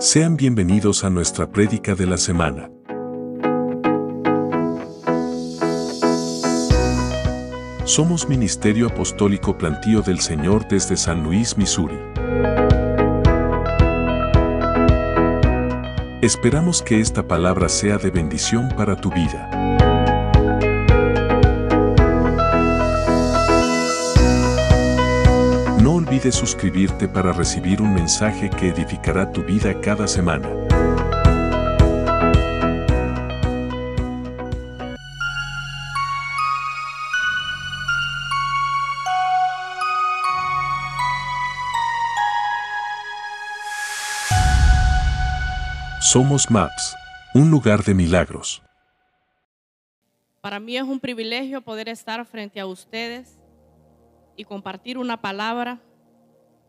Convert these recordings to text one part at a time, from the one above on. Sean bienvenidos a nuestra prédica de la semana. Somos Ministerio Apostólico Plantío del Señor desde San Luis, Missouri. Esperamos que esta palabra sea de bendición para tu vida. No olvides suscribirte para recibir un mensaje que edificará tu vida cada semana. Somos MAPS, un lugar de milagros. Para mí es un privilegio poder estar frente a ustedes y compartir una palabra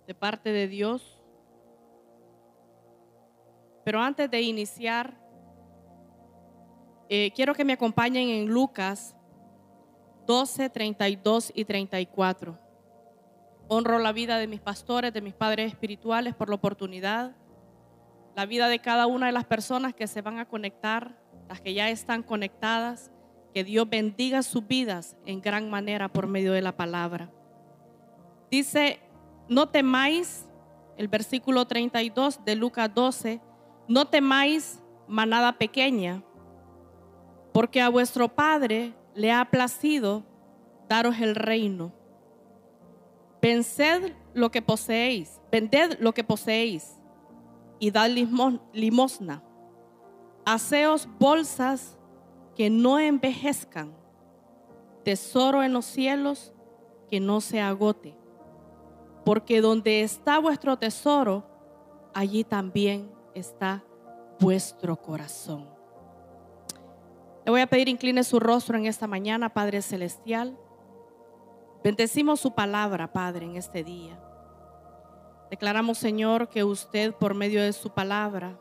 de parte de Dios. Pero antes de iniciar, quiero que me acompañen en Lucas 12, 32 y 34. Honro la vida de mis pastores, de mis padres espirituales por la oportunidad. La vida de cada una de las personas que se van a conectar, las que ya están conectadas, que Dios bendiga sus vidas en gran manera por medio de la palabra. Dice, no temáis, el versículo 32 de Lucas 12, no temáis manada pequeña, porque a vuestro Padre le ha placido daros el reino. Venced lo que poseéis, vended lo que poseéis y dad limosna. Haceos bolsas que no envejezcan, tesoro en los cielos que no se agote, porque donde está vuestro tesoro, allí también está vuestro corazón. Le voy a pedir incline su rostro en esta mañana, Padre Celestial. Bendecimos su palabra, Padre, en este día. Declaramos, Señor, que usted por medio de su palabra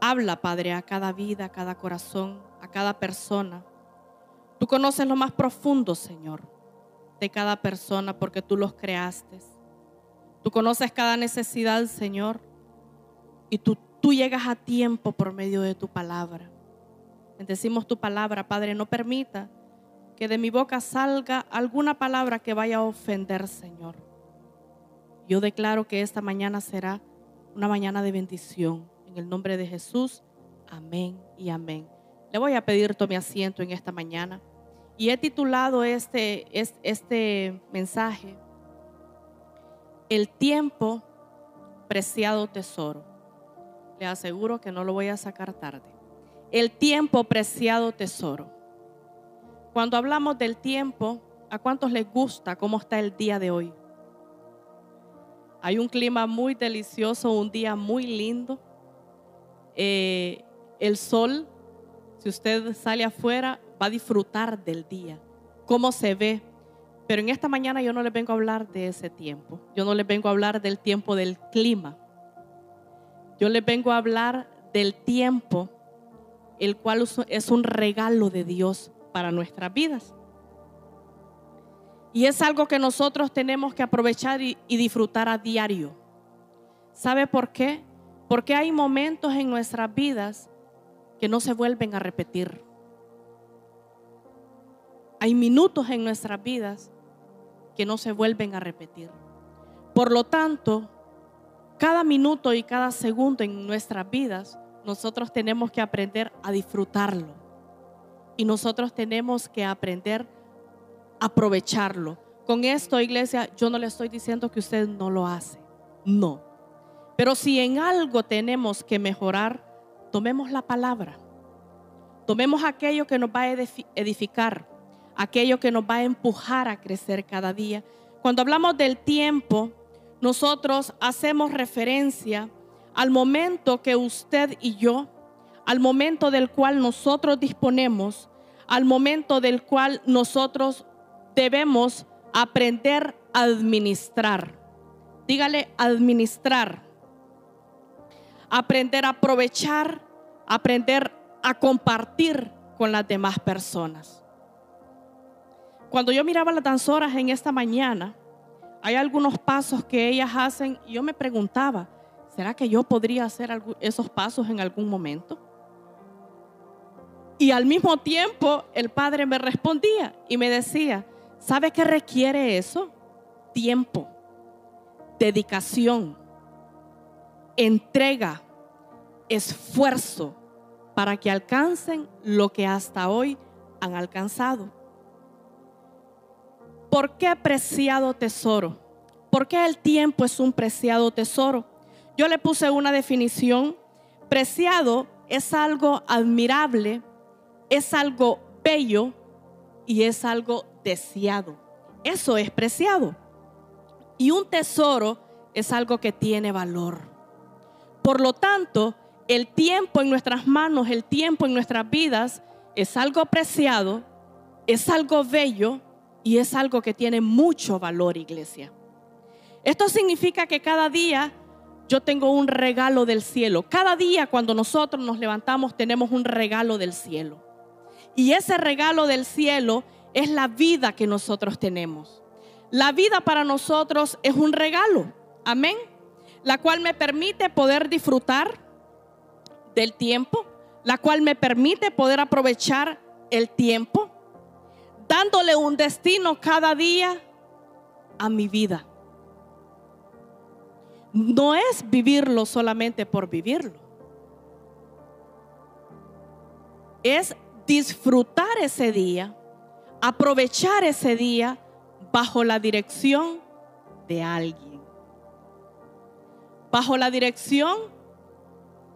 habla, Padre, a cada vida, a cada corazón, a cada persona. Tú conoces lo más profundo, Señor, de cada persona porque tú los creaste. Tú conoces cada necesidad, Señor, y tú llegas a tiempo por medio de tu palabra. Bendecimos tu palabra, Padre. No permita que de mi boca salga alguna palabra que vaya a ofender, Señor. Yo declaro que esta mañana será una mañana de bendición. En el nombre de Jesús, amén y amén. Le voy a pedir tome asiento en esta mañana. Y he titulado este mensaje, el tiempo, preciado tesoro. Le aseguro que no lo voy a sacar tarde. El tiempo, preciado tesoro. Cuando hablamos del tiempo, ¿a cuántos les gusta cómo está el día de hoy? Hay un clima muy delicioso, un día muy lindo. El sol, si usted sale afuera, va a disfrutar del día, cómo se ve. Pero en esta mañana yo no les vengo a hablar de ese tiempo. Yo no les vengo a hablar del tiempo del clima. Yo les vengo a hablar del tiempo, el cual es un regalo de Dios para nuestras vidas. Y es algo que nosotros tenemos que aprovechar y disfrutar a diario. ¿Sabe por qué? Porque hay momentos en nuestras vidas que no se vuelven a repetir. Hay minutos en nuestras vidas que no se vuelven a repetir. Por lo tanto, cada minuto y cada segundo en nuestras vidas, nosotros tenemos que aprender a disfrutarlo. Y nosotros tenemos que aprender aprovecharlo. Con esto, iglesia, yo no le estoy diciendo que usted no lo hace, no. Pero si en algo tenemos que mejorar, tomemos la palabra. Tomemos aquello que nos va a edificar, aquello que nos va a empujar a crecer cada día. Cuando hablamos del tiempo, nosotros hacemos referencia al momento que usted y yo, al momento del cual nosotros disponemos, al momento del cual nosotros debemos aprender a administrar. Dígale, administrar. Aprender a aprovechar, aprender a compartir con las demás personas. Cuando yo miraba las danzoras en esta mañana, hay algunos pasos que ellas hacen y yo me preguntaba, ¿será que yo podría hacer esos pasos en algún momento? Y al mismo tiempo el Padre me respondía y me decía, ¿sabe qué requiere eso? Tiempo, dedicación, entrega, esfuerzo para que alcancen lo que hasta hoy han alcanzado. ¿Por qué preciado tesoro? ¿Por qué el tiempo es un preciado tesoro? Yo le puse una definición. Preciado es algo admirable, es algo bello y es algo deseado. Eso es preciado. Y un tesoro es algo que tiene valor. Por lo tanto, el tiempo en nuestras manos, el tiempo en nuestras vidas es algo preciado, es algo bello y es algo que tiene mucho valor, iglesia. Esto significa que cada día yo tengo un regalo del cielo. Cada día cuando nosotros nos levantamos tenemos un regalo del cielo. Y ese regalo del cielo es la vida que nosotros tenemos. La vida para nosotros es un regalo, amén, la cual me permite poder disfrutar del tiempo, la cual me permite poder aprovechar el tiempo, dándole un destino cada día a mi vida. No es vivirlo solamente por vivirlo, es disfrutar ese día, aprovechar ese día bajo la dirección de alguien. ¿Bajo la dirección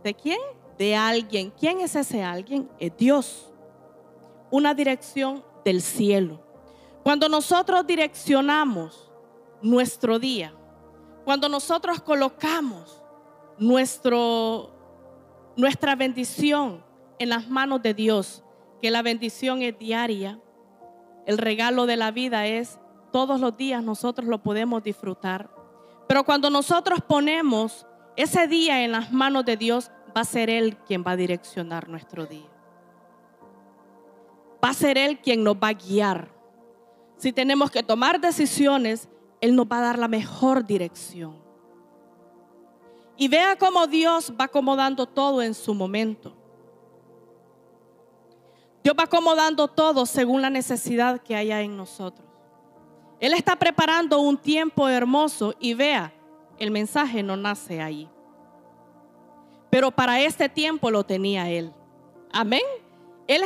de quién? De alguien. ¿Quién es ese alguien? Es Dios. Una dirección del cielo. Cuando nosotros direccionamos nuestro día, cuando nosotros colocamos nuestra bendición en las manos de Dios, que la bendición es diaria, el regalo de la vida es todos los días nosotros lo podemos disfrutar. Pero cuando nosotros ponemos ese día en las manos de Dios, va a ser Él quien va a direccionar nuestro día. Va a ser Él quien nos va a guiar. Si tenemos que tomar decisiones, Él nos va a dar la mejor dirección. Y vea cómo Dios va acomodando todo en su momento. Dios va acomodando todo según la necesidad que haya en nosotros. Él está preparando un tiempo hermoso y vea, el mensaje no nace ahí. Pero para este tiempo lo tenía Él. Amén. Él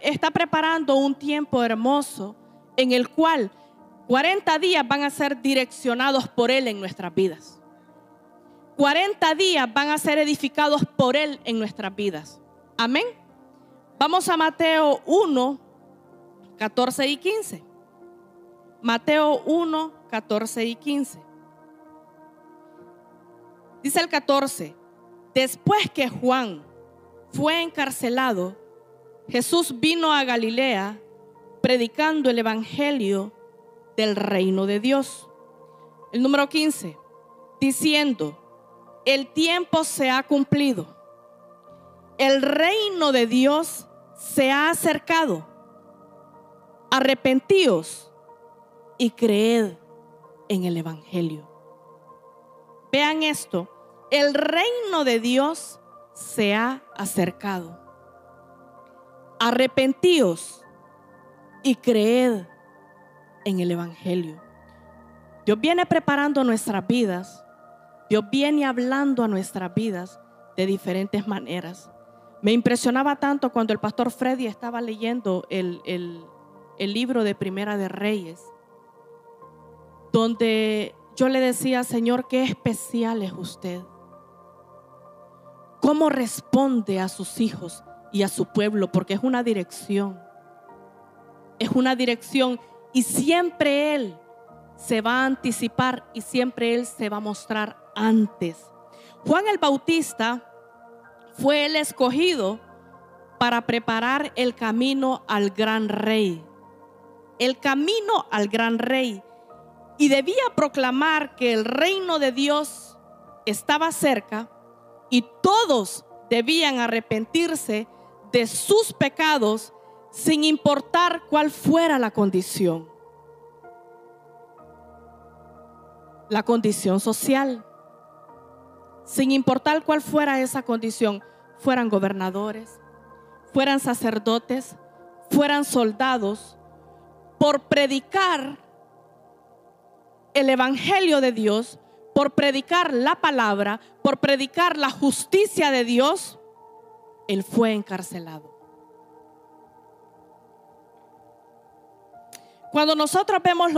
está preparando un tiempo hermoso en el cual 40 días van a ser direccionados por Él en nuestras vidas. 40 días van a ser edificados por Él en nuestras vidas. Amén. Vamos a Mateo 1, 14 y 15. Mateo 1, 14 y 15. Dice el 14: después que Juan fue encarcelado, Jesús vino a Galilea predicando el evangelio del reino de Dios. El número 15, diciendo: el tiempo se ha cumplido, el reino de Dios se ha acercado, arrepentíos y creed en el evangelio. Vean esto, el reino de Dios se ha acercado, arrepentíos y creed en el evangelio. Dios viene preparando nuestras vidas, Dios viene hablando a nuestras vidas de diferentes maneras. Me impresionaba tanto cuando el pastor Freddy estaba leyendo el libro de Primera de Reyes, donde yo le decía: Señor, qué especial es usted. Cómo responde a sus hijos y a su pueblo, porque es una dirección. Es una dirección y siempre Él se va a anticipar y siempre Él se va a mostrar antes. Juan el Bautista fue el escogido para preparar el camino al gran rey. El camino al gran rey. Y debía proclamar que el reino de Dios estaba cerca y todos debían arrepentirse de sus pecados sin importar cuál fuera la condición. La condición social, sin importar cuál fuera esa condición, fueran gobernadores, fueran sacerdotes, fueran soldados, por predicar el Evangelio de Dios, por predicar la palabra, por predicar la justicia de Dios, él fue encarcelado. Cuando nosotros vemos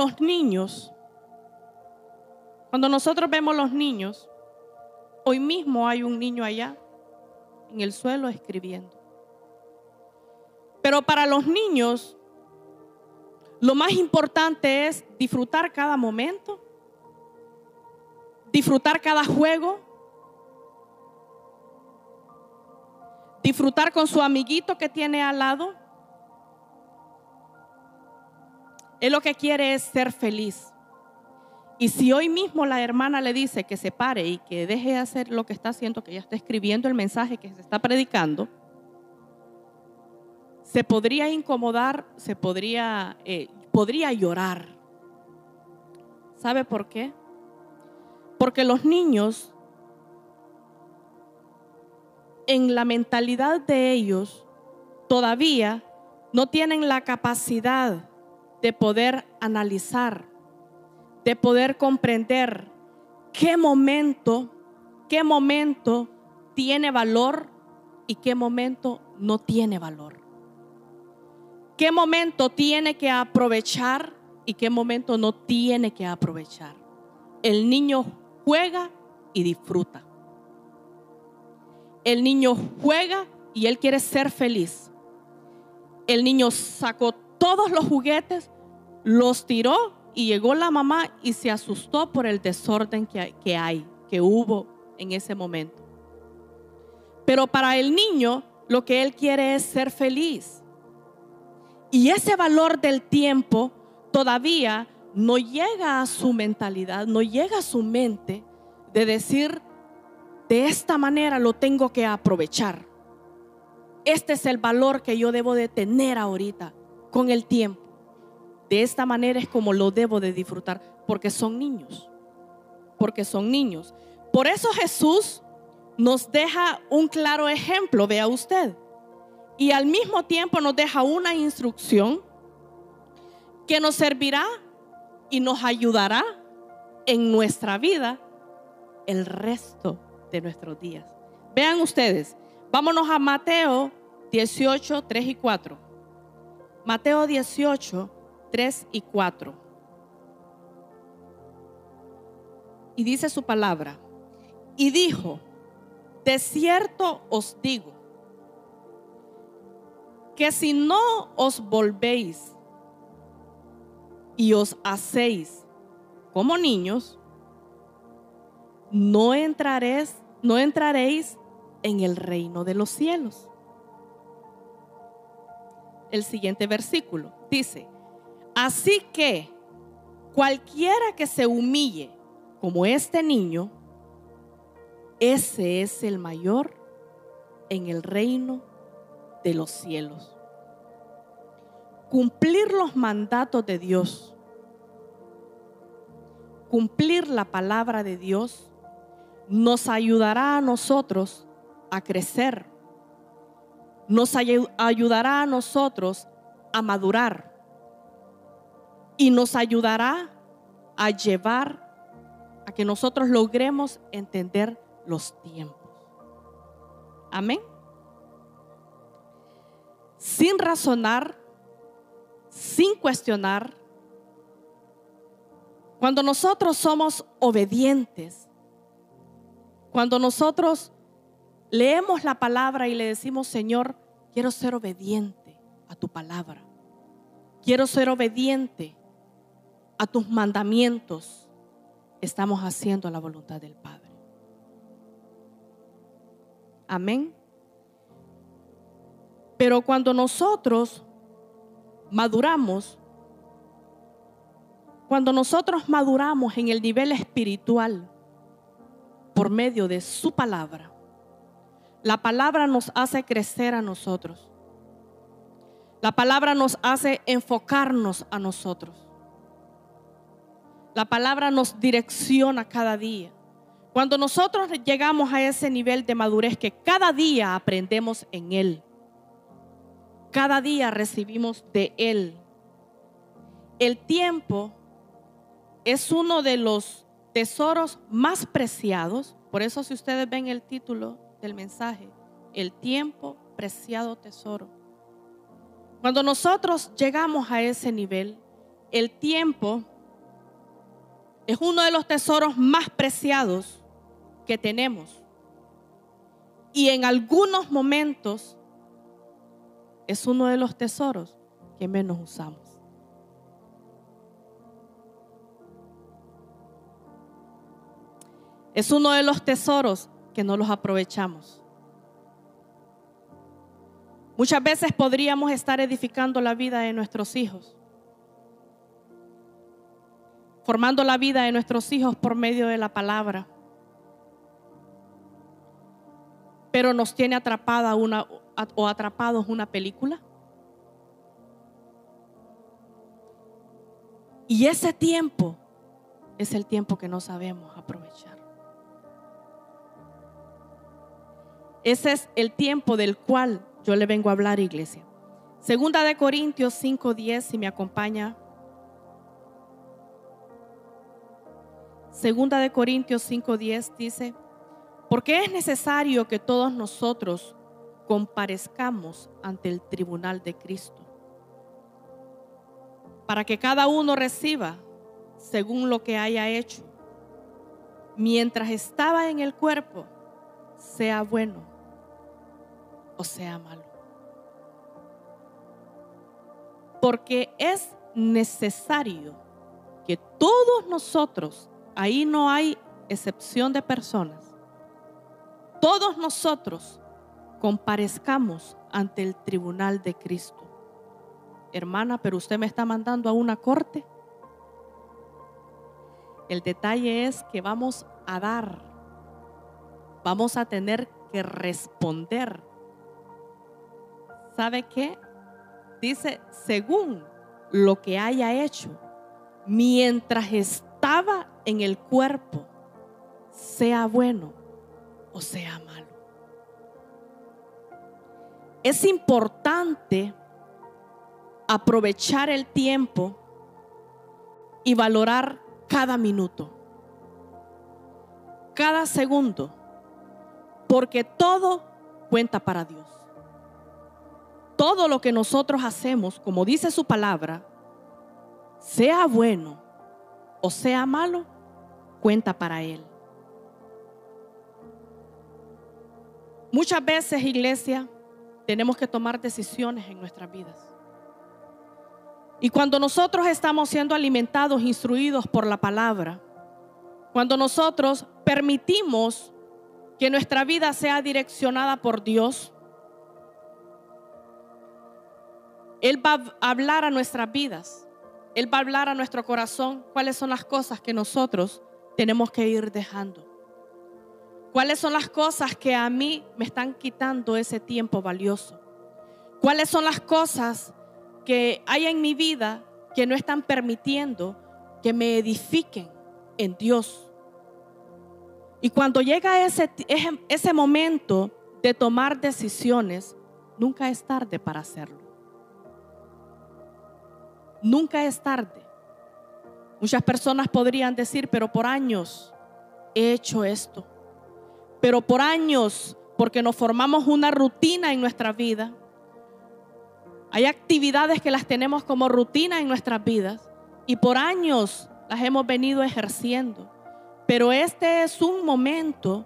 los niños, hoy mismo hay un niño allá en el suelo escribiendo. Pero para los niños, lo más importante es disfrutar cada momento, disfrutar cada juego, disfrutar con su amiguito que tiene al lado. Él lo que quiere es ser feliz. Y si hoy mismo la hermana le dice que se pare y que deje de hacer lo que está haciendo, que ya está escribiendo el mensaje que se está predicando, se podría incomodar, podría llorar. ¿Sabe por qué? Porque los niños, en la mentalidad de ellos, todavía no tienen la capacidad de poder analizar, de poder comprender qué momento tiene valor y qué momento no tiene valor. Qué momento tiene que aprovechar y qué momento no tiene que aprovechar. El niño juega y disfruta. El niño juega y él quiere ser feliz. El niño sacó todos los juguetes, los tiró y llegó la mamá y se asustó por el desorden que hubo en ese momento. Pero para el niño, lo que él quiere es ser feliz. Y ese valor del tiempo todavía no llega a su mentalidad, no llega a su mente de decir: de esta manera lo tengo que aprovechar. Este es el valor que yo debo de tener ahorita con el tiempo. De esta manera es como lo debo de disfrutar, porque son niños, Por eso Jesús nos deja un claro ejemplo, vea usted. Y al mismo tiempo nos deja una instrucción que nos servirá y nos ayudará en nuestra vida el resto de nuestros días. Vean ustedes, vámonos a Mateo 18, 3 y 4. Mateo 18, 3 y 4. Y dice su palabra: y dijo: de cierto os digo, que si no os volvéis y os hacéis como niños, no entraréis en el reino de los cielos. El siguiente versículo dice: así que cualquiera que se humille como este niño, ese es el mayor en el reino de los cielos. Cumplir los mandatos de Dios, cumplir la palabra de Dios, nos ayudará a nosotros a crecer, nos ayudará a nosotros a madurar, y nos ayudará a llevar a que nosotros logremos entender los tiempos. Amén. Sin razonar, sin cuestionar, cuando nosotros somos obedientes, cuando nosotros leemos la palabra y le decimos: Señor, quiero ser obediente a tu palabra, quiero ser obediente a tus mandamientos, estamos haciendo la voluntad del Padre. Amén. Pero cuando nosotros maduramos, en el nivel espiritual por medio de su palabra, la palabra nos hace crecer a nosotros. La palabra nos hace enfocarnos a nosotros. La palabra nos direcciona cada día. Cuando nosotros llegamos a ese nivel de madurez que cada día aprendemos en Él, cada día recibimos de Él. El tiempo es uno de los tesoros más preciados. Por eso, si ustedes ven el título del mensaje, el tiempo, preciado tesoro. Cuando nosotros llegamos a ese nivel, el tiempo es uno de los tesoros más preciados que tenemos. Y en algunos momentos es uno de los tesoros que menos usamos. Es uno de los tesoros que no los aprovechamos. Muchas veces podríamos estar edificando la vida de nuestros hijos, formando la vida de nuestros hijos por medio de la palabra, pero nos tiene atrapada atrapados una película. Y ese tiempo es el tiempo que no sabemos aprovechar. Ese es el tiempo del cual yo le vengo a hablar, iglesia. Segunda de Corintios 5:10, si me acompaña. Segunda de Corintios 5:10 dice: porque es necesario que todos nosotros comparezcamos ante el tribunal de Cristo, para que cada uno reciba según lo que haya hecho, mientras estaba en el cuerpo, sea bueno o sea malo. Porque es necesario que todos nosotros, ahí no hay excepción de personas, todos nosotros comparezcamos ante el tribunal de Cristo. Hermana, pero usted me está mandando a una corte. El detalle es que vamos a tener que responder. ¿Sabe qué? Dice, según lo que haya hecho, mientras estaba en el cuerpo, sea bueno o sea malo. Es importante aprovechar el tiempo y valorar cada minuto, cada segundo, porque todo cuenta para Dios. Todo lo que nosotros hacemos, como dice su palabra, sea bueno o sea malo, cuenta para Él. Muchas veces, iglesia, tenemos que tomar decisiones en nuestras vidas. Y cuando nosotros estamos siendo alimentados, instruidos por la palabra, cuando nosotros permitimos que nuestra vida sea direccionada por Dios, Él va a hablar a nuestras vidas, Él va a hablar a nuestro corazón cuáles son las cosas que nosotros tenemos que ir dejando. ¿Cuáles son las cosas que a mí me están quitando ese tiempo valioso? ¿Cuáles son las cosas que hay en mi vida que no están permitiendo que me edifiquen en Dios? Y cuando llega ese momento de tomar decisiones, nunca es tarde para hacerlo. Nunca es tarde. Muchas personas podrían decir, pero por años he hecho esto. Pero por años, porque nos formamos una rutina en nuestra vida. Hay actividades que las tenemos como rutina en nuestras vidas y por años las hemos venido ejerciendo. Pero este es un momento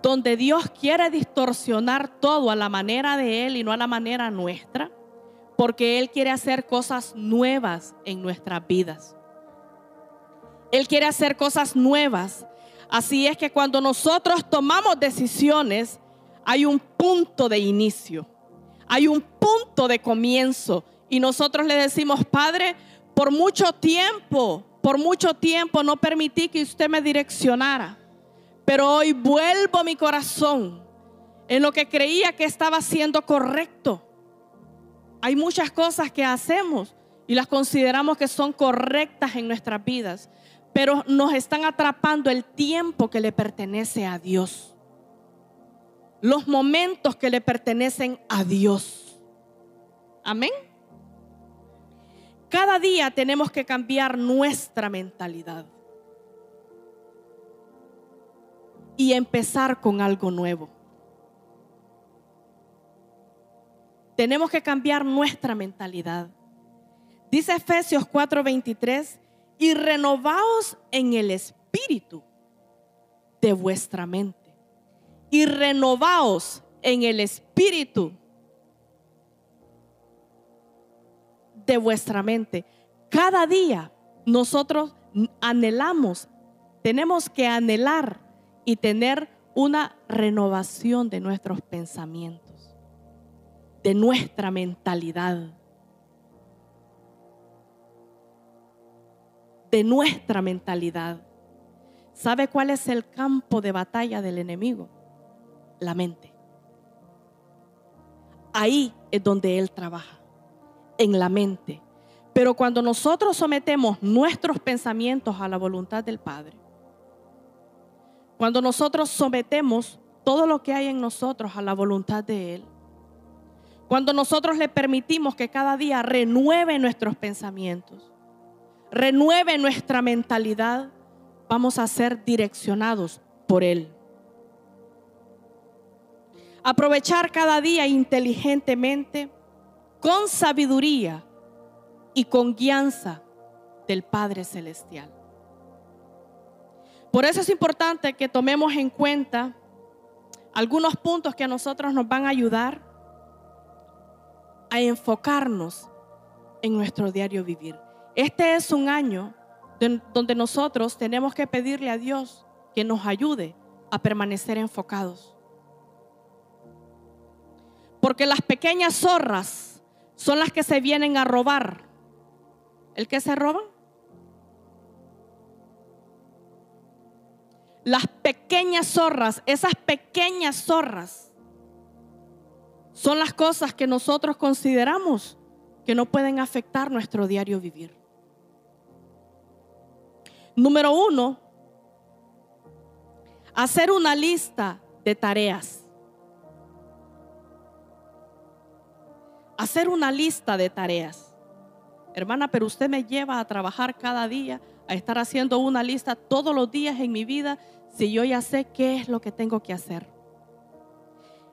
donde Dios quiere distorsionar todo a la manera de Él y no a la manera nuestra, porque Él quiere hacer cosas nuevas en nuestras vidas. Él quiere hacer cosas nuevas. Así es que cuando nosotros tomamos decisiones, hay un punto de inicio. Hay un punto de comienzo y nosotros le decimos, Padre, por mucho tiempo no permití que usted me direccionara, pero hoy vuelvo mi corazón en lo que creía que estaba siendo correcto. Hay muchas cosas que hacemos y las consideramos que son correctas en nuestras vidas, pero nos están atrapando el tiempo que le pertenece a Dios, los momentos que le pertenecen a Dios. Amén. Cada día tenemos que cambiar nuestra mentalidad y empezar con algo nuevo. Tenemos que cambiar nuestra mentalidad. Dice Efesios 4:23, y renovaos en el espíritu de vuestra mente. Y renovaos en el espíritu de vuestra mente. Cada día nosotros anhelamos, tenemos que anhelar y tener una renovación de nuestros pensamientos, de nuestra mentalidad, de nuestra mentalidad. ¿Sabe cuál es el campo de batalla del enemigo? La mente. Ahí es donde él trabaja, en la mente. Pero cuando nosotros sometemos nuestros pensamientos a la voluntad del Padre, cuando nosotros sometemos todo lo que hay en nosotros a la voluntad de Él, cuando nosotros le permitimos que cada día renueve nuestros pensamientos, renueve nuestra mentalidad, vamos a ser direccionados por Él. Aprovechar cada día inteligentemente, con sabiduría y con guianza del Padre Celestial. Por eso es importante que tomemos en cuenta algunos puntos que a nosotros nos van a ayudar a enfocarnos en nuestro diario vivir. Este es un año donde nosotros tenemos que pedirle a Dios que nos ayude a permanecer enfocados, porque las pequeñas zorras son las que se vienen a robar. ¿El qué se roban? Las pequeñas zorras. Esas pequeñas zorras son las cosas que nosotros consideramos que no pueden afectar nuestro diario vivir. Número 1, hacer una lista de tareas. Hacer una lista de tareas. Hermana, pero usted me lleva a trabajar cada día, a estar haciendo una lista todos los días en mi vida, si yo ya sé qué es lo que tengo que hacer.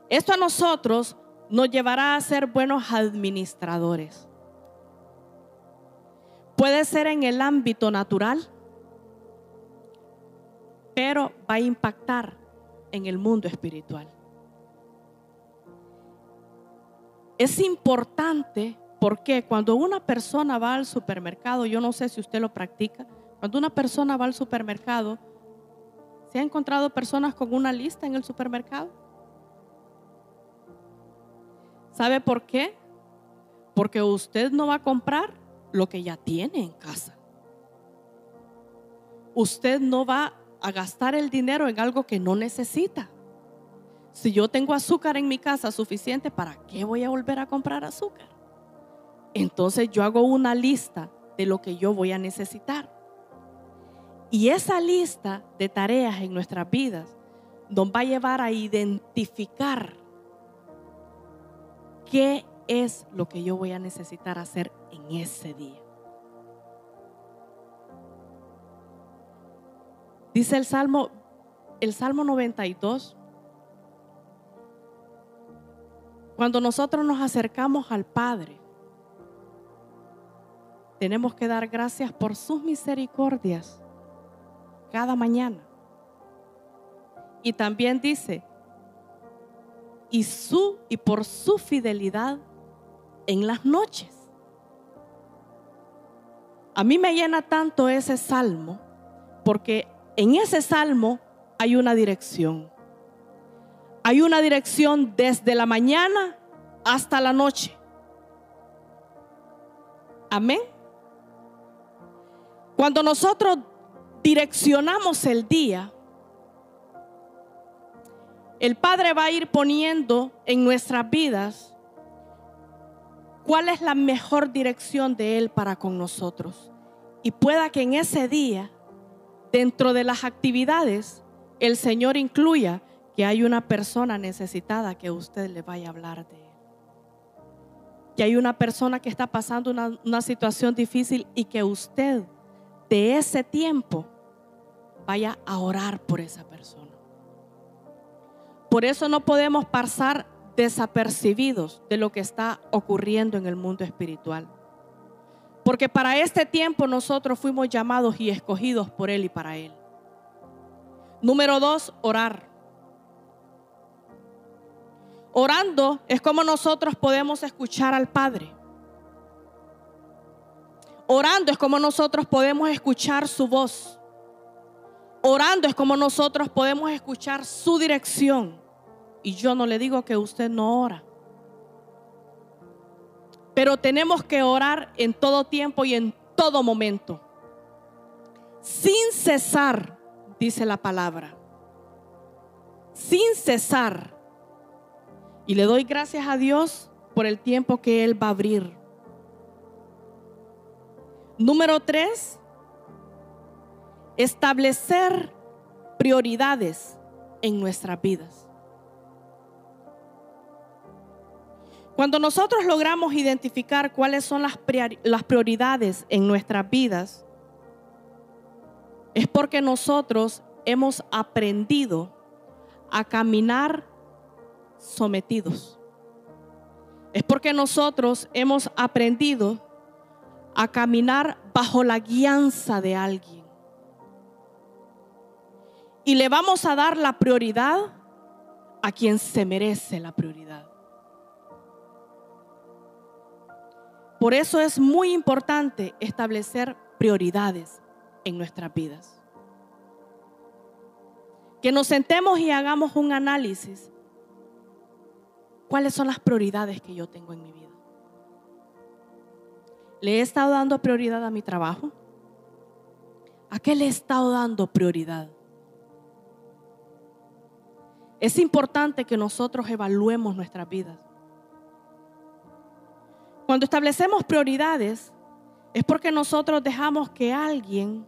Esto a nosotros nos llevará a ser buenos administradores. Puede ser en el ámbito natural, pero va a impactar en el mundo espiritual. Es importante porque cuando una persona va al supermercado, yo no sé si usted lo practica, cuando una persona va al supermercado, ¿se ha encontrado personas con una lista en el supermercado? ¿Sabe por qué? Porque usted no va a comprar lo que ya tiene en casa. Usted no va a gastar el dinero en algo que no necesita. Si yo tengo azúcar en mi casa suficiente, ¿para qué voy a volver a comprar azúcar? Entonces yo hago una lista de lo que yo voy a necesitar. Y esa lista de tareas en nuestras vidas nos va a llevar a identificar qué es lo que yo voy a necesitar hacer en ese día. Dice el Salmo 92, cuando nosotros nos acercamos al Padre, tenemos que dar gracias por sus misericordias cada mañana. Y también dice, y por su fidelidad en las noches. A mí me llena tanto ese salmo, porque en ese salmo hay una dirección. Hay una dirección desde la mañana hasta la noche. Amén. Cuando nosotros direccionamos el día, el Padre va a ir poniendo en nuestras vidas cuál es la mejor dirección de Él para con nosotros. Y pueda que en ese día dentro de las actividades, el Señor incluya que hay una persona necesitada que usted le vaya a hablar de él. Que hay una persona que está pasando una situación difícil y que usted de ese tiempo vaya a orar por esa persona. Por eso no podemos pasar desapercibidos de lo que está ocurriendo en el mundo espiritual. Porque para este tiempo nosotros fuimos llamados y escogidos por Él y para Él. Número 2, orar. Orando es como nosotros podemos escuchar al Padre. Orando es como nosotros podemos escuchar su voz. Orando es como nosotros podemos escuchar su dirección. Y yo no le digo que usted no ora, pero tenemos que orar en todo tiempo y en todo momento, sin cesar, dice la palabra, sin cesar. Y le doy gracias a Dios por el tiempo que Él va a abrir. Número 3, establecer prioridades en nuestras vidas. Cuando nosotros logramos identificar cuáles son las prioridades en nuestras vidas, es porque nosotros hemos aprendido a caminar sometidos. Es porque nosotros hemos aprendido a caminar bajo la guianza de alguien. Y le vamos a dar la prioridad a quien se merece la prioridad. Por eso es muy importante establecer prioridades en nuestras vidas. Que nos sentemos y hagamos un análisis. ¿Cuáles son las prioridades que yo tengo en mi vida? ¿Le he estado dando prioridad a mi trabajo? ¿A qué le he estado dando prioridad? Es importante que nosotros evaluemos nuestras vidas. Cuando establecemos prioridades, es porque nosotros dejamos que alguien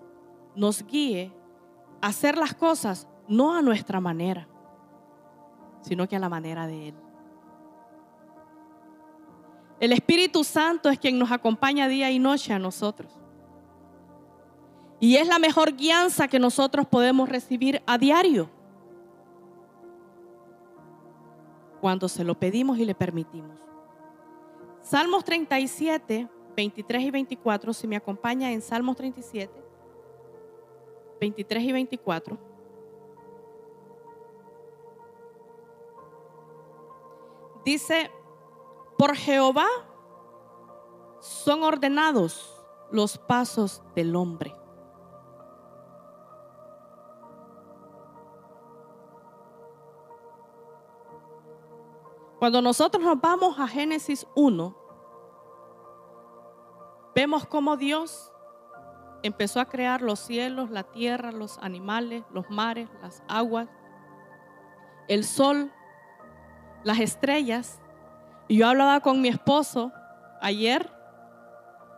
nos guíe a hacer las cosas no a nuestra manera, sino que a la manera de Él. El Espíritu Santo es quien nos acompaña día y noche a nosotros. Y es la mejor guianza que nosotros podemos recibir a diario, cuando se lo pedimos y le permitimos. Salmos 37, 23 y 24, si me acompaña en Salmos 37, 23 y 24. Dice: por Jehová son ordenados los pasos del hombre. Cuando nosotros nos vamos a Génesis 1, vemos cómo Dios empezó a crear los cielos, la tierra, los animales, los mares, las aguas, el sol, las estrellas. Y yo hablaba con mi esposo ayer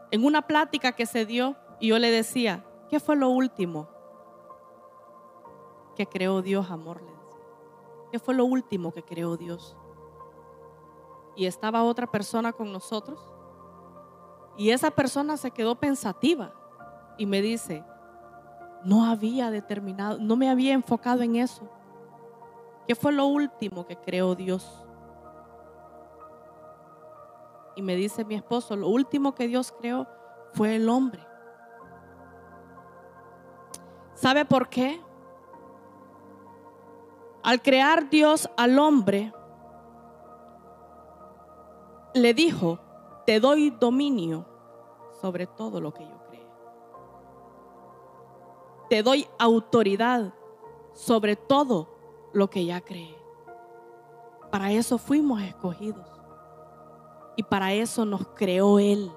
en una plática que se dio y yo le decía: ¿qué fue lo último que creó Dios, amor? Le decía. ¿Qué fue lo último que creó Dios? Y estaba otra persona con nosotros y esa persona se quedó pensativa y me dice: no había determinado, no me había enfocado en eso. ¿Qué fue lo último que creó Dios? Y me dice mi esposo: lo último que Dios creó fue el hombre. ¿Sabe por qué? Al crear Dios al hombre, le dijo: te doy dominio sobre todo lo que yo cree. Te doy autoridad sobre todo lo que ya cree. Para eso fuimos escogidos. Y para eso nos creó Él.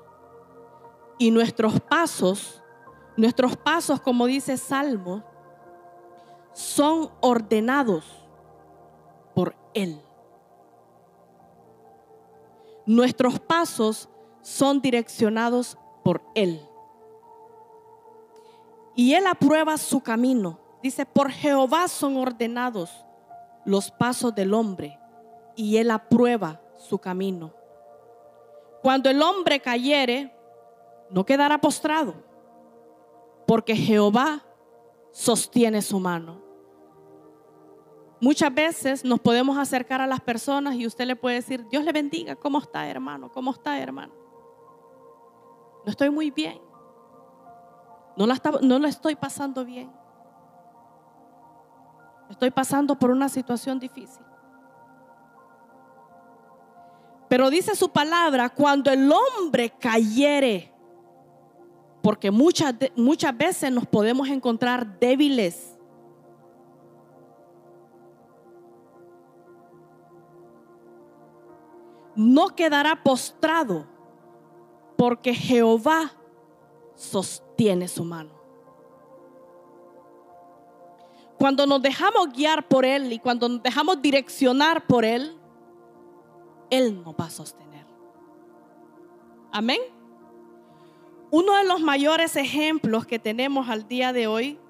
Y nuestros pasos, como dice Salmo, son ordenados por Él. Nuestros pasos son direccionados por Él. y él aprueba su camino. Dice, por Jehová son ordenados los pasos del hombre, y él aprueba su camino. Cuando el hombre cayere, no quedará postrado, porque Jehová sostiene su mano. Muchas veces nos podemos acercar a las personas y usted le puede decir, Dios le bendiga, ¿cómo está, hermano? ¿Cómo está, hermano? No estoy muy bien, no la estoy pasando bien, estoy pasando por una situación difícil. Pero dice su palabra, cuando el hombre cayere, porque muchas veces nos podemos encontrar débiles. No quedará postrado, porque Jehová sostiene su mano. Cuando nos dejamos guiar por Él y cuando nos dejamos direccionar por Él, Él nos va a sostener. Amén. Uno de los mayores ejemplos que tenemos al día de hoy,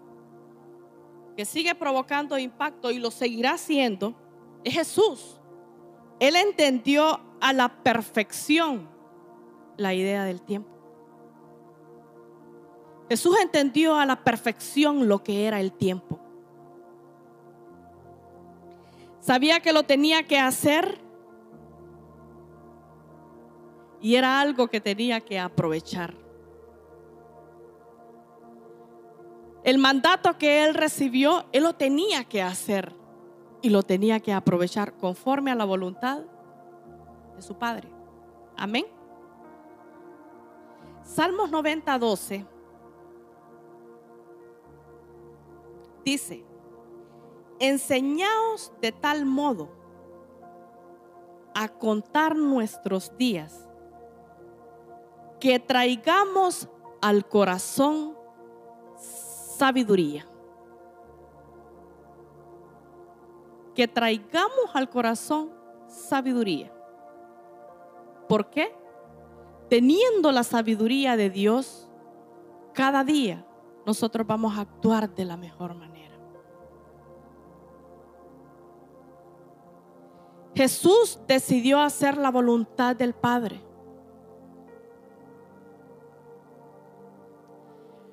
que sigue provocando impacto y lo seguirá haciendo, es Jesús. Él entendió a la perfección la idea del tiempo. Jesús entendió a la perfección lo que era el tiempo. Sabía que lo tenía que hacer y era algo que tenía que aprovechar. El mandato que él recibió, él lo tenía que hacer y lo tenía que aprovechar conforme a la voluntad de su Padre. Amén. Salmos 90:12 dice, enseñaos de tal modo a contar nuestros días que traigamos al corazón sabiduría. Que traigamos al corazón sabiduría. ¿Por qué? Teniendo la sabiduría de Dios, cada día nosotros vamos a actuar de la mejor manera. Jesús decidió hacer la voluntad del Padre.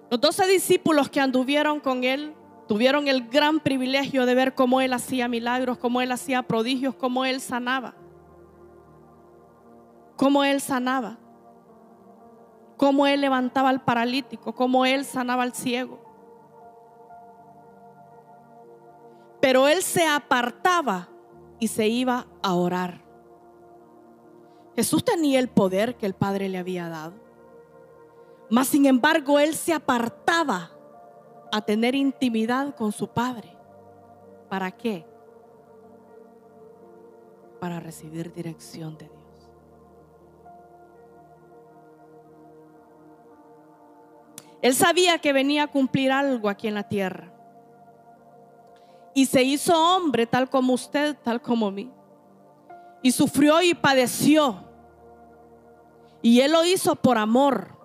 Los 12 discípulos que anduvieron con Él tuvieron el gran privilegio de ver cómo Él hacía milagros, cómo Él hacía prodigios, cómo Él sanaba. Cómo Él sanaba. Cómo Él levantaba al paralítico, cómo Él sanaba al ciego. Pero Él se apartaba y se iba a orar. Jesús tenía el poder que el Padre le había dado. Mas sin embargo, Él se apartaba a tener intimidad con su Padre. ¿Para qué? Para recibir dirección de Dios. Él sabía que venía a cumplir algo aquí en la tierra. Y se hizo hombre tal como usted, tal como mí. Y sufrió y padeció. Y Él lo hizo por amor.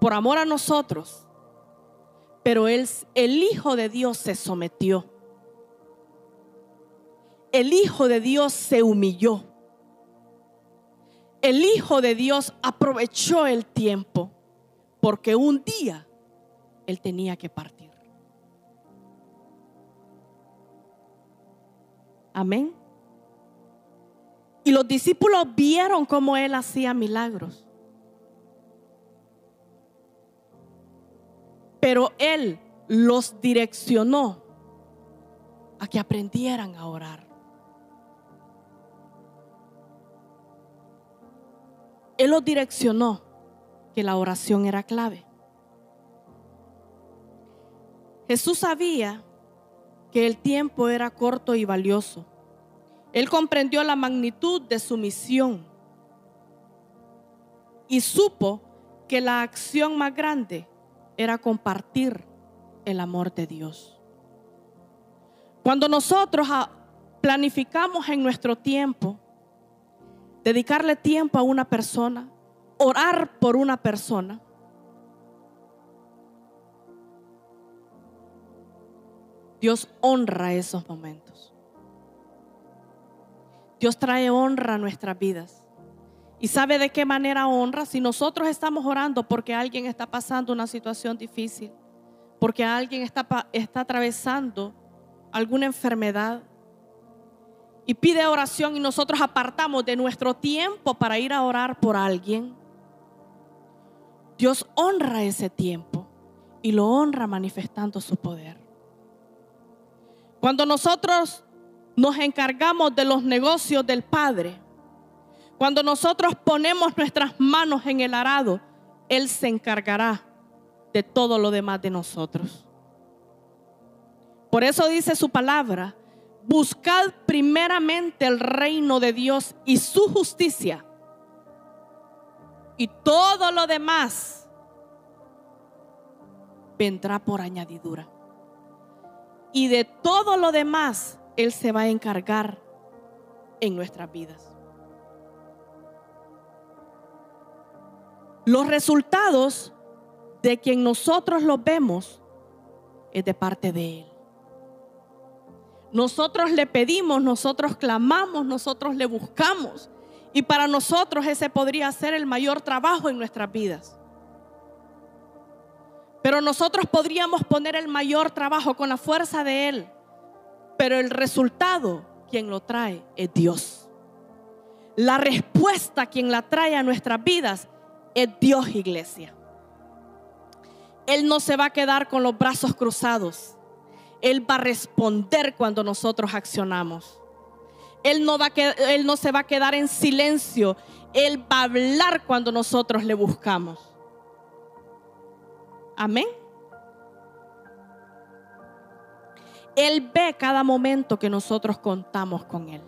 Por amor a nosotros. Pero él, el Hijo de Dios se sometió. El Hijo de Dios se humilló. El Hijo de Dios aprovechó el tiempo, porque un día Él tenía que partir. Amén. Y los discípulos vieron cómo Él hacía milagros. Pero Él los direccionó a que aprendieran a orar. Él los direccionó que la oración era clave. Jesús sabía que el tiempo era corto y valioso. Él comprendió la magnitud de su misión y supo que la acción más grande era compartir el amor de Dios. Cuando nosotros planificamos en nuestro tiempo, dedicarle tiempo a una persona, orar por una persona, Dios honra esos momentos. Dios trae honra a nuestras vidas. ¿Y sabe de qué manera honra? Si nosotros estamos orando porque alguien está pasando una situación difícil, porque alguien está atravesando alguna enfermedad y pide oración, y nosotros apartamos de nuestro tiempo para ir a orar por alguien, Dios honra ese tiempo y lo honra manifestando su poder. Cuando nosotros nos encargamos de los negocios del Padre, cuando nosotros ponemos nuestras manos en el arado, Él se encargará de todo lo demás de nosotros. Por eso dice su palabra: buscad primeramente el reino de Dios y su justicia, y todo lo demás vendrá por añadidura. Y de todo lo demás Él se va a encargar en nuestras vidas. Los resultados de quien nosotros los vemos es de parte de Él. Nosotros le pedimos, nosotros clamamos, nosotros le buscamos, y para nosotros ese podría ser el mayor trabajo en nuestras vidas. Pero nosotros podríamos poner el mayor trabajo con la fuerza de Él, pero el resultado, quien lo trae es Dios. La respuesta, quien la trae a nuestras vidas es Dios, iglesia. Él no se va a quedar con los brazos cruzados. Él va a responder cuando nosotros accionamos. Él no se va a quedar en silencio. Él va a hablar cuando nosotros le buscamos. Amén. Él ve cada momento que nosotros contamos con Él.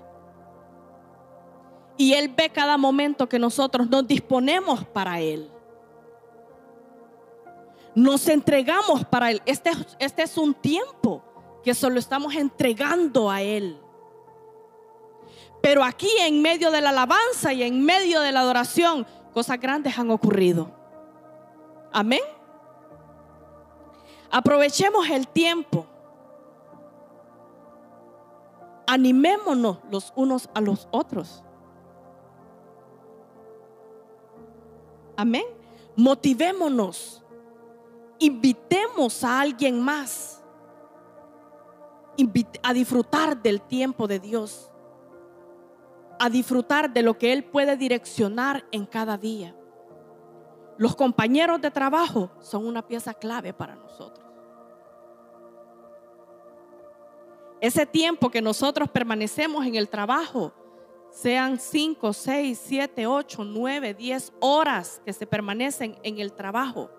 Y Él ve cada momento que nosotros nos disponemos para Él. Nos entregamos para Él. Este es un tiempo que solo estamos entregando a Él. Pero aquí, en medio de la alabanza y en medio de la adoración, cosas grandes han ocurrido. Amén. Aprovechemos el tiempo. Animémonos los unos a los otros. Amén. Motivémonos. Invitemos a alguien más a disfrutar del tiempo de Dios, a disfrutar de lo que Él puede direccionar en cada día. Los compañeros de trabajo son una pieza clave para nosotros. Ese tiempo que nosotros permanecemos en el trabajo, sean 5, 6, 7, 8, 9, 10 horas que se permanecen en el trabajo,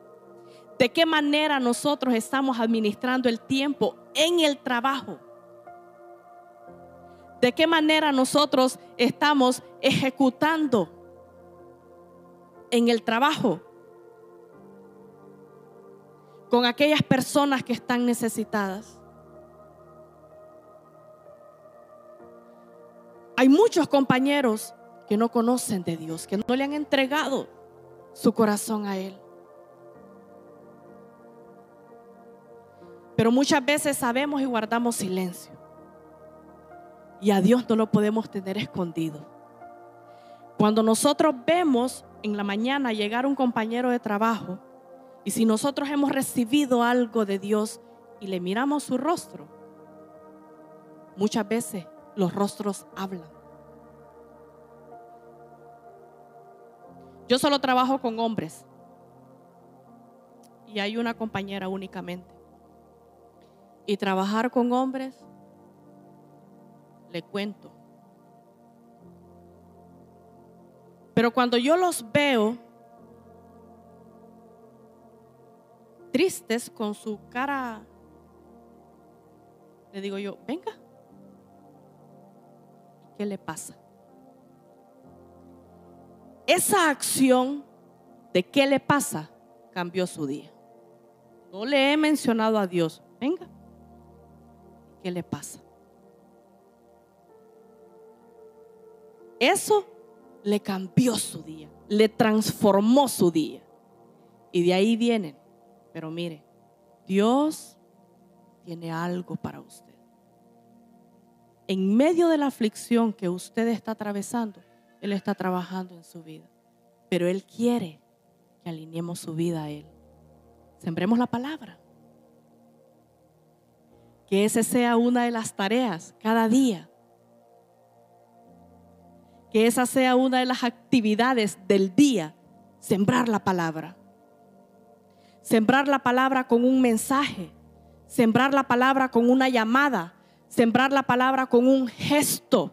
¿de qué manera nosotros estamos administrando el tiempo en el trabajo? ¿De qué manera nosotros estamos ejecutando en el trabajo con aquellas personas que están necesitadas? Hay muchos compañeros que no conocen de Dios, que no le han entregado su corazón a Él. Pero muchas veces sabemos y guardamos silencio. Y a Dios no lo podemos tener escondido. Cuando nosotros vemos en la mañana llegar un compañero de trabajo, y si nosotros hemos recibido algo de Dios y le miramos su rostro, muchas veces los rostros hablan. Yo solo trabajo con hombres, y hay una compañera únicamente. Y trabajar con hombres, le cuento. Pero cuando yo los veo tristes con su cara, le digo yo: venga, ¿qué le pasa? Esa acción de qué le pasa cambió su día. No le he mencionado a Dios. Venga, ¿qué le pasa? Eso le cambió su día, le transformó su día. Y de ahí vienen. Pero mire, Dios tiene algo para usted. En medio de la aflicción que usted está atravesando, Él está trabajando en su vida. Pero Él quiere que alineemos su vida a Él. Sembremos la palabra. Que esa sea una de las tareas cada día. Que esa sea una de las actividades del día. Sembrar la palabra. Sembrar la palabra con un mensaje. Sembrar la palabra con una llamada. Sembrar la palabra con un gesto.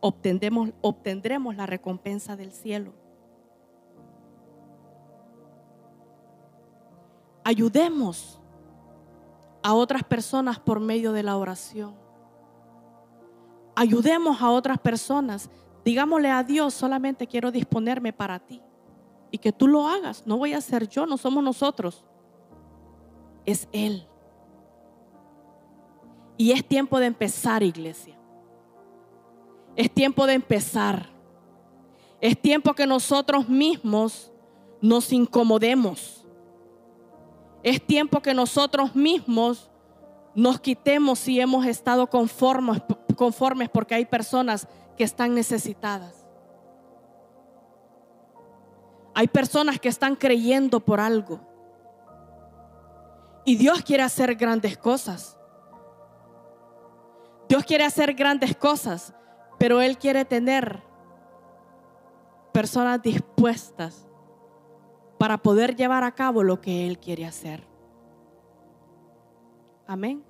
Obtendremos la recompensa del cielo. Ayudemos a otras personas por medio de la oración. Ayudemos a otras personas. Digámosle a Dios: solamente quiero disponerme para ti. Y que tú lo hagas. No voy a ser yo, no somos nosotros. Es Él. Y es tiempo de empezar, iglesia. Es tiempo de empezar. Es tiempo que nosotros mismos nos incomodemos. Es tiempo que nosotros mismos nos quitemos si hemos estado conformes, porque hay personas que están necesitadas. Hay personas que están creyendo por algo. Y Dios quiere hacer grandes cosas. Dios quiere hacer grandes cosas, pero Él quiere tener personas dispuestas para poder llevar a cabo lo que Él quiere hacer. Amén.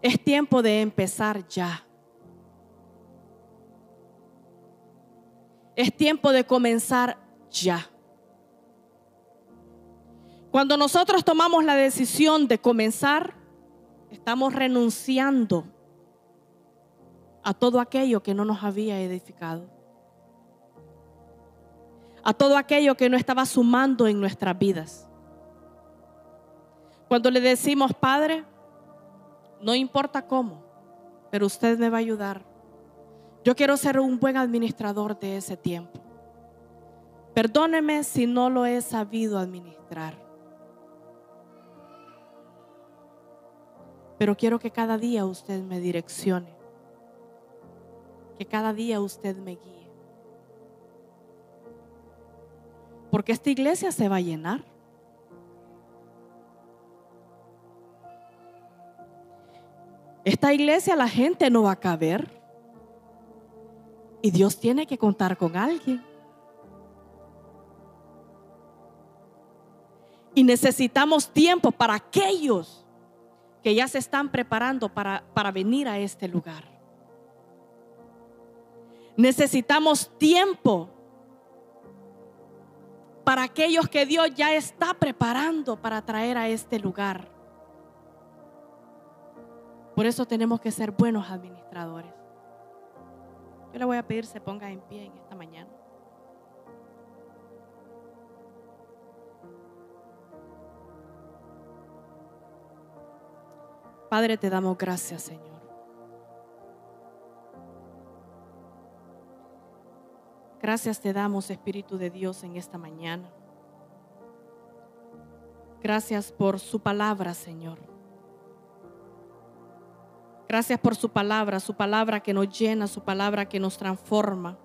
Es tiempo de empezar ya. Es tiempo de comenzar ya. Cuando nosotros tomamos la decisión de comenzar, estamos renunciando a todo aquello que no nos había edificado, a todo aquello que no estaba sumando en nuestras vidas. Cuando le decimos: Padre, no importa cómo, pero usted me va a ayudar. Yo quiero ser un buen administrador de ese tiempo. Perdóneme si no lo he sabido administrar. Pero quiero que cada día usted me direccione. Que cada día usted me guíe. Porque esta iglesia se va a llenar. Esta iglesia la gente no va a caber. Y Dios tiene que contar con alguien. Y necesitamos tiempo para aquellos que ya se están preparando para venir a este lugar. Necesitamos tiempo para aquellos que Dios ya está preparando para traer a este lugar. Por eso tenemos que ser buenos administradores. Yo le voy a pedir se ponga en pie en esta mañana. Padre, te damos gracias, Señor. Gracias te damos, Espíritu de Dios, en esta mañana. Gracias por su palabra, Señor. Gracias por su palabra que nos llena, su palabra que nos transforma.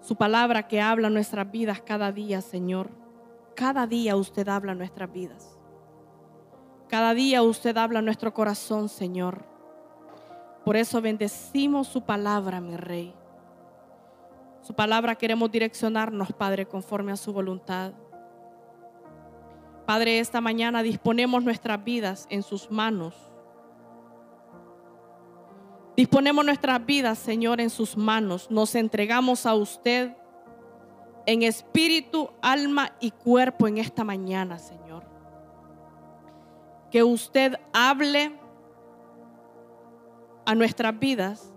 Su palabra que habla nuestras vidas cada día, Señor. Cada día usted habla nuestras vidas. Cada día usted habla a nuestro corazón, Señor. Por eso bendecimos su palabra, mi Rey. Su palabra queremos direccionarnos, Padre, conforme a su voluntad. Padre, esta mañana disponemos nuestras vidas en sus manos. Disponemos nuestras vidas, Señor, en sus manos. Nos entregamos a usted en espíritu, alma y cuerpo en esta mañana, Señor. Que usted hable a nuestras vidas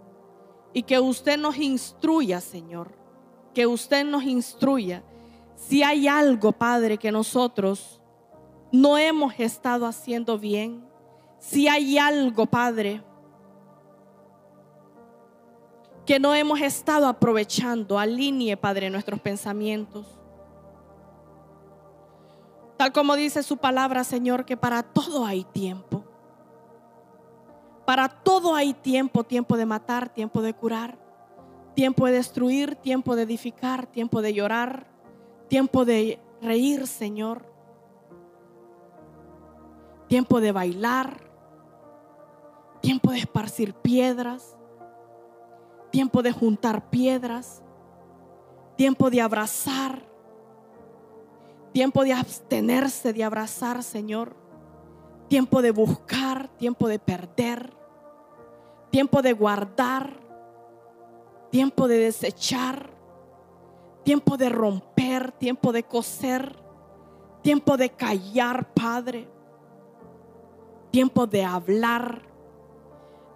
y que usted nos instruya, Señor. Que usted nos instruya. Si hay algo, Padre, que nosotros no hemos estado haciendo bien. Si hay algo, Padre, que no hemos estado aprovechando. Alinee, Padre, nuestros pensamientos. Tal como dice su palabra, Señor, que para todo hay tiempo. Para todo hay tiempo: tiempo de matar, tiempo de curar, tiempo de destruir, tiempo de edificar, tiempo de llorar, tiempo de reír, Señor, tiempo de bailar, tiempo de esparcir piedras, tiempo de juntar piedras, tiempo de abrazar, tiempo de abstenerse de abrazar, Señor, tiempo de buscar, tiempo de perder, tiempo de guardar, tiempo de desechar, tiempo de romper, tiempo de coser, tiempo de callar, Padre, tiempo de hablar,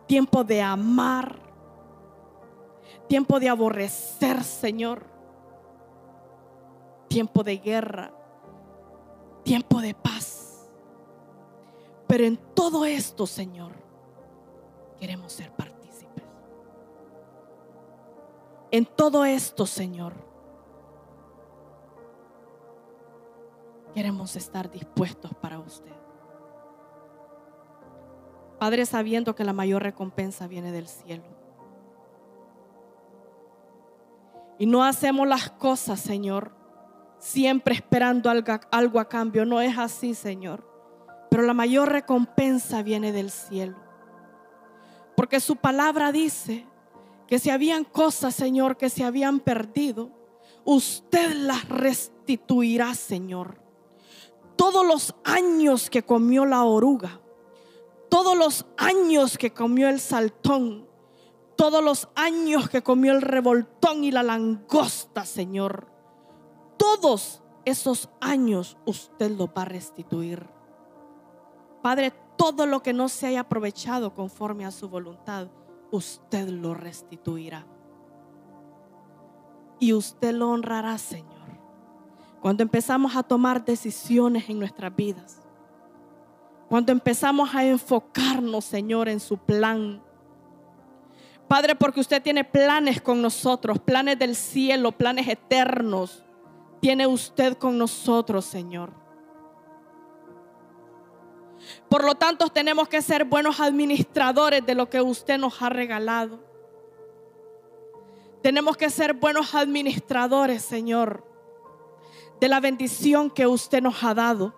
tiempo de amar, tiempo de aborrecer, Señor, tiempo de guerra, tiempo de paz. Pero en todo esto, Señor, queremos ser partícipes. En todo esto, Señor, queremos estar dispuestos para usted, Padre, sabiendo que la mayor recompensa viene del cielo. Y no hacemos las cosas, Señor, siempre esperando algo a cambio. No es así, Señor. Pero la mayor recompensa viene del cielo. Porque su palabra dice que si habían cosas, Señor, que se habían perdido, usted las restituirá, Señor. Todos los años que comió la oruga, todos los años que comió el saltón, todos los años que comió el revoltón y la langosta, Señor, todos esos años usted los va a restituir, Padre. Todo lo que no se haya aprovechado conforme a su voluntad, usted lo restituirá. Y usted lo honrará, Señor. Cuando empezamos a tomar decisiones en nuestras vidas, cuando empezamos a enfocarnos, Señor, en su plan, Padre, porque usted tiene planes con nosotros, planes del cielo, planes eternos tiene usted con nosotros, Señor. Por lo tanto, tenemos que ser buenos administradores de lo que usted nos ha regalado. Tenemos que ser buenos administradores, Señor, de la bendición que usted nos ha dado.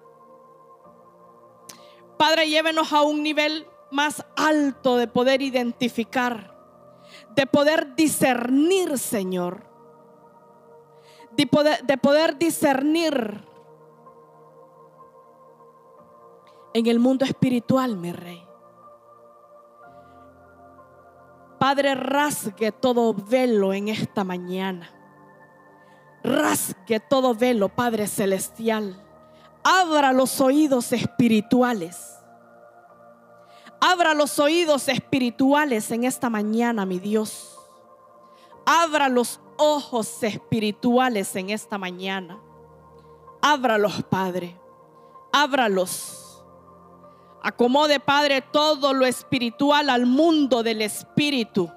Padre, llévenos a un nivel más alto de poder identificar, de poder discernir, Señor, de poder discernir en el mundo espiritual, mi Rey. Padre, rasgue todo velo en esta mañana. Rasgue todo velo, Padre Celestial. Abra los oídos espirituales. Abra los oídos espirituales en esta mañana, mi Dios. Abra los ojos espirituales en esta mañana. Ábralos, Padre. Ábralos. Acomode, Padre, todo lo espiritual al mundo del espíritu.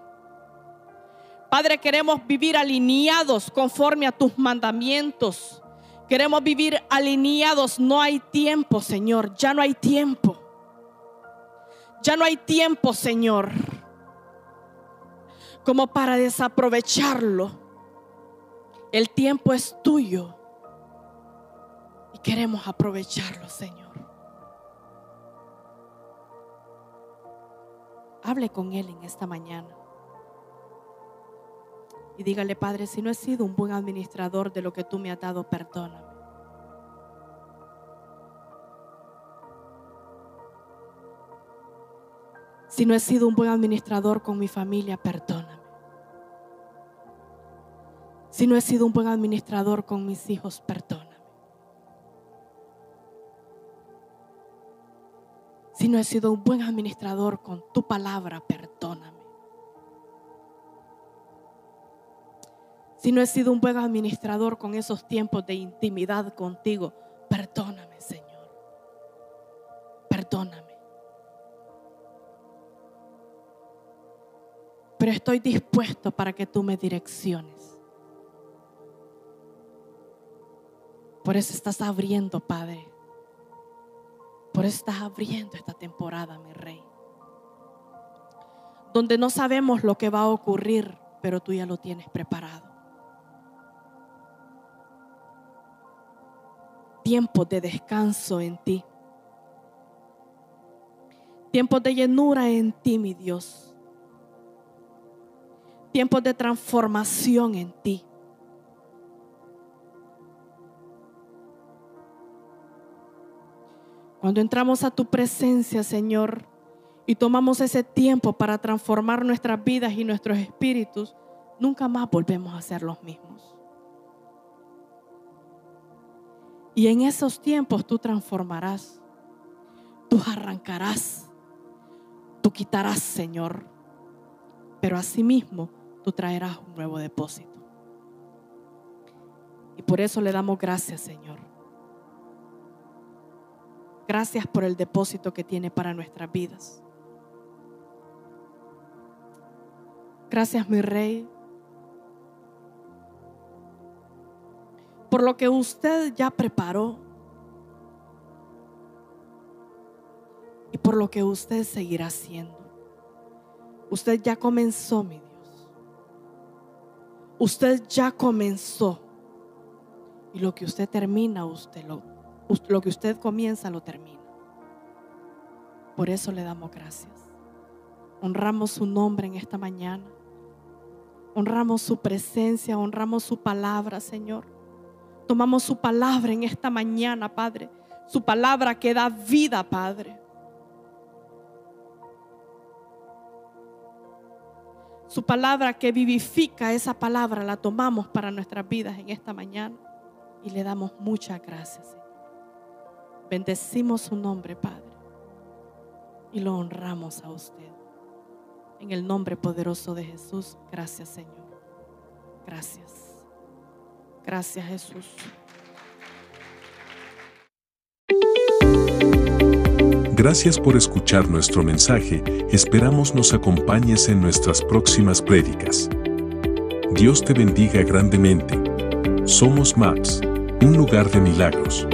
Padre, queremos vivir alineados conforme a tus mandamientos. Queremos vivir alineados. No hay tiempo, Señor. Ya no hay tiempo. Ya no hay tiempo, Señor, como para desaprovecharlo. El tiempo es tuyo y queremos aprovecharlo, Señor. Hable con Él en esta mañana y dígale: Padre, si no he sido un buen administrador de lo que tú me has dado, perdóname. Si no he sido un buen administrador con mi familia, perdóname. Si no he sido un buen administrador con mis hijos, perdóname. Si no he sido un buen administrador con tu palabra, perdóname. Si no he sido un buen administrador con esos tiempos de intimidad contigo, perdóname, Señor. Perdóname. Pero estoy dispuesto para que tú me direcciones. Por eso estás abriendo, Padre, Pero estás abriendo esta temporada, mi Rey, donde no sabemos lo que va a ocurrir, pero tú ya lo tienes preparado. Tiempos de descanso en ti, tiempos de llenura en ti, mi Dios, tiempos de transformación en ti. Cuando entramos a tu presencia, Señor, y tomamos ese tiempo para transformar nuestras vidas y nuestros espíritus, nunca más volvemos a ser los mismos. Y en esos tiempos tú transformarás, tú arrancarás, tú quitarás, Señor, pero asimismo tú traerás un nuevo depósito. Y por eso le damos gracias, Señor. Gracias por el depósito que tiene para nuestras vidas. Gracias, mi Rey, por lo que usted ya preparó y por lo que usted seguirá haciendo. Usted ya comenzó, mi Dios. Usted ya comenzó. Y lo que usted termina, lo que usted comienza, lo termina. Por eso le damos gracias. Honramos su nombre en esta mañana. Honramos su presencia, honramos su palabra, Señor. Tomamos su palabra en esta mañana, Padre. Su palabra que da vida, Padre. Su palabra que vivifica, esa palabra la tomamos para nuestras vidas en esta mañana. Y le damos muchas gracias, Señor. Bendecimos su nombre, Padre, y lo honramos a usted. En el nombre poderoso de Jesús, gracias, Señor. Gracias. Gracias, Jesús. Gracias por escuchar nuestro mensaje. Esperamos nos acompañes en nuestras próximas prédicas. Dios te bendiga grandemente. Somos MAPS, un lugar de milagros.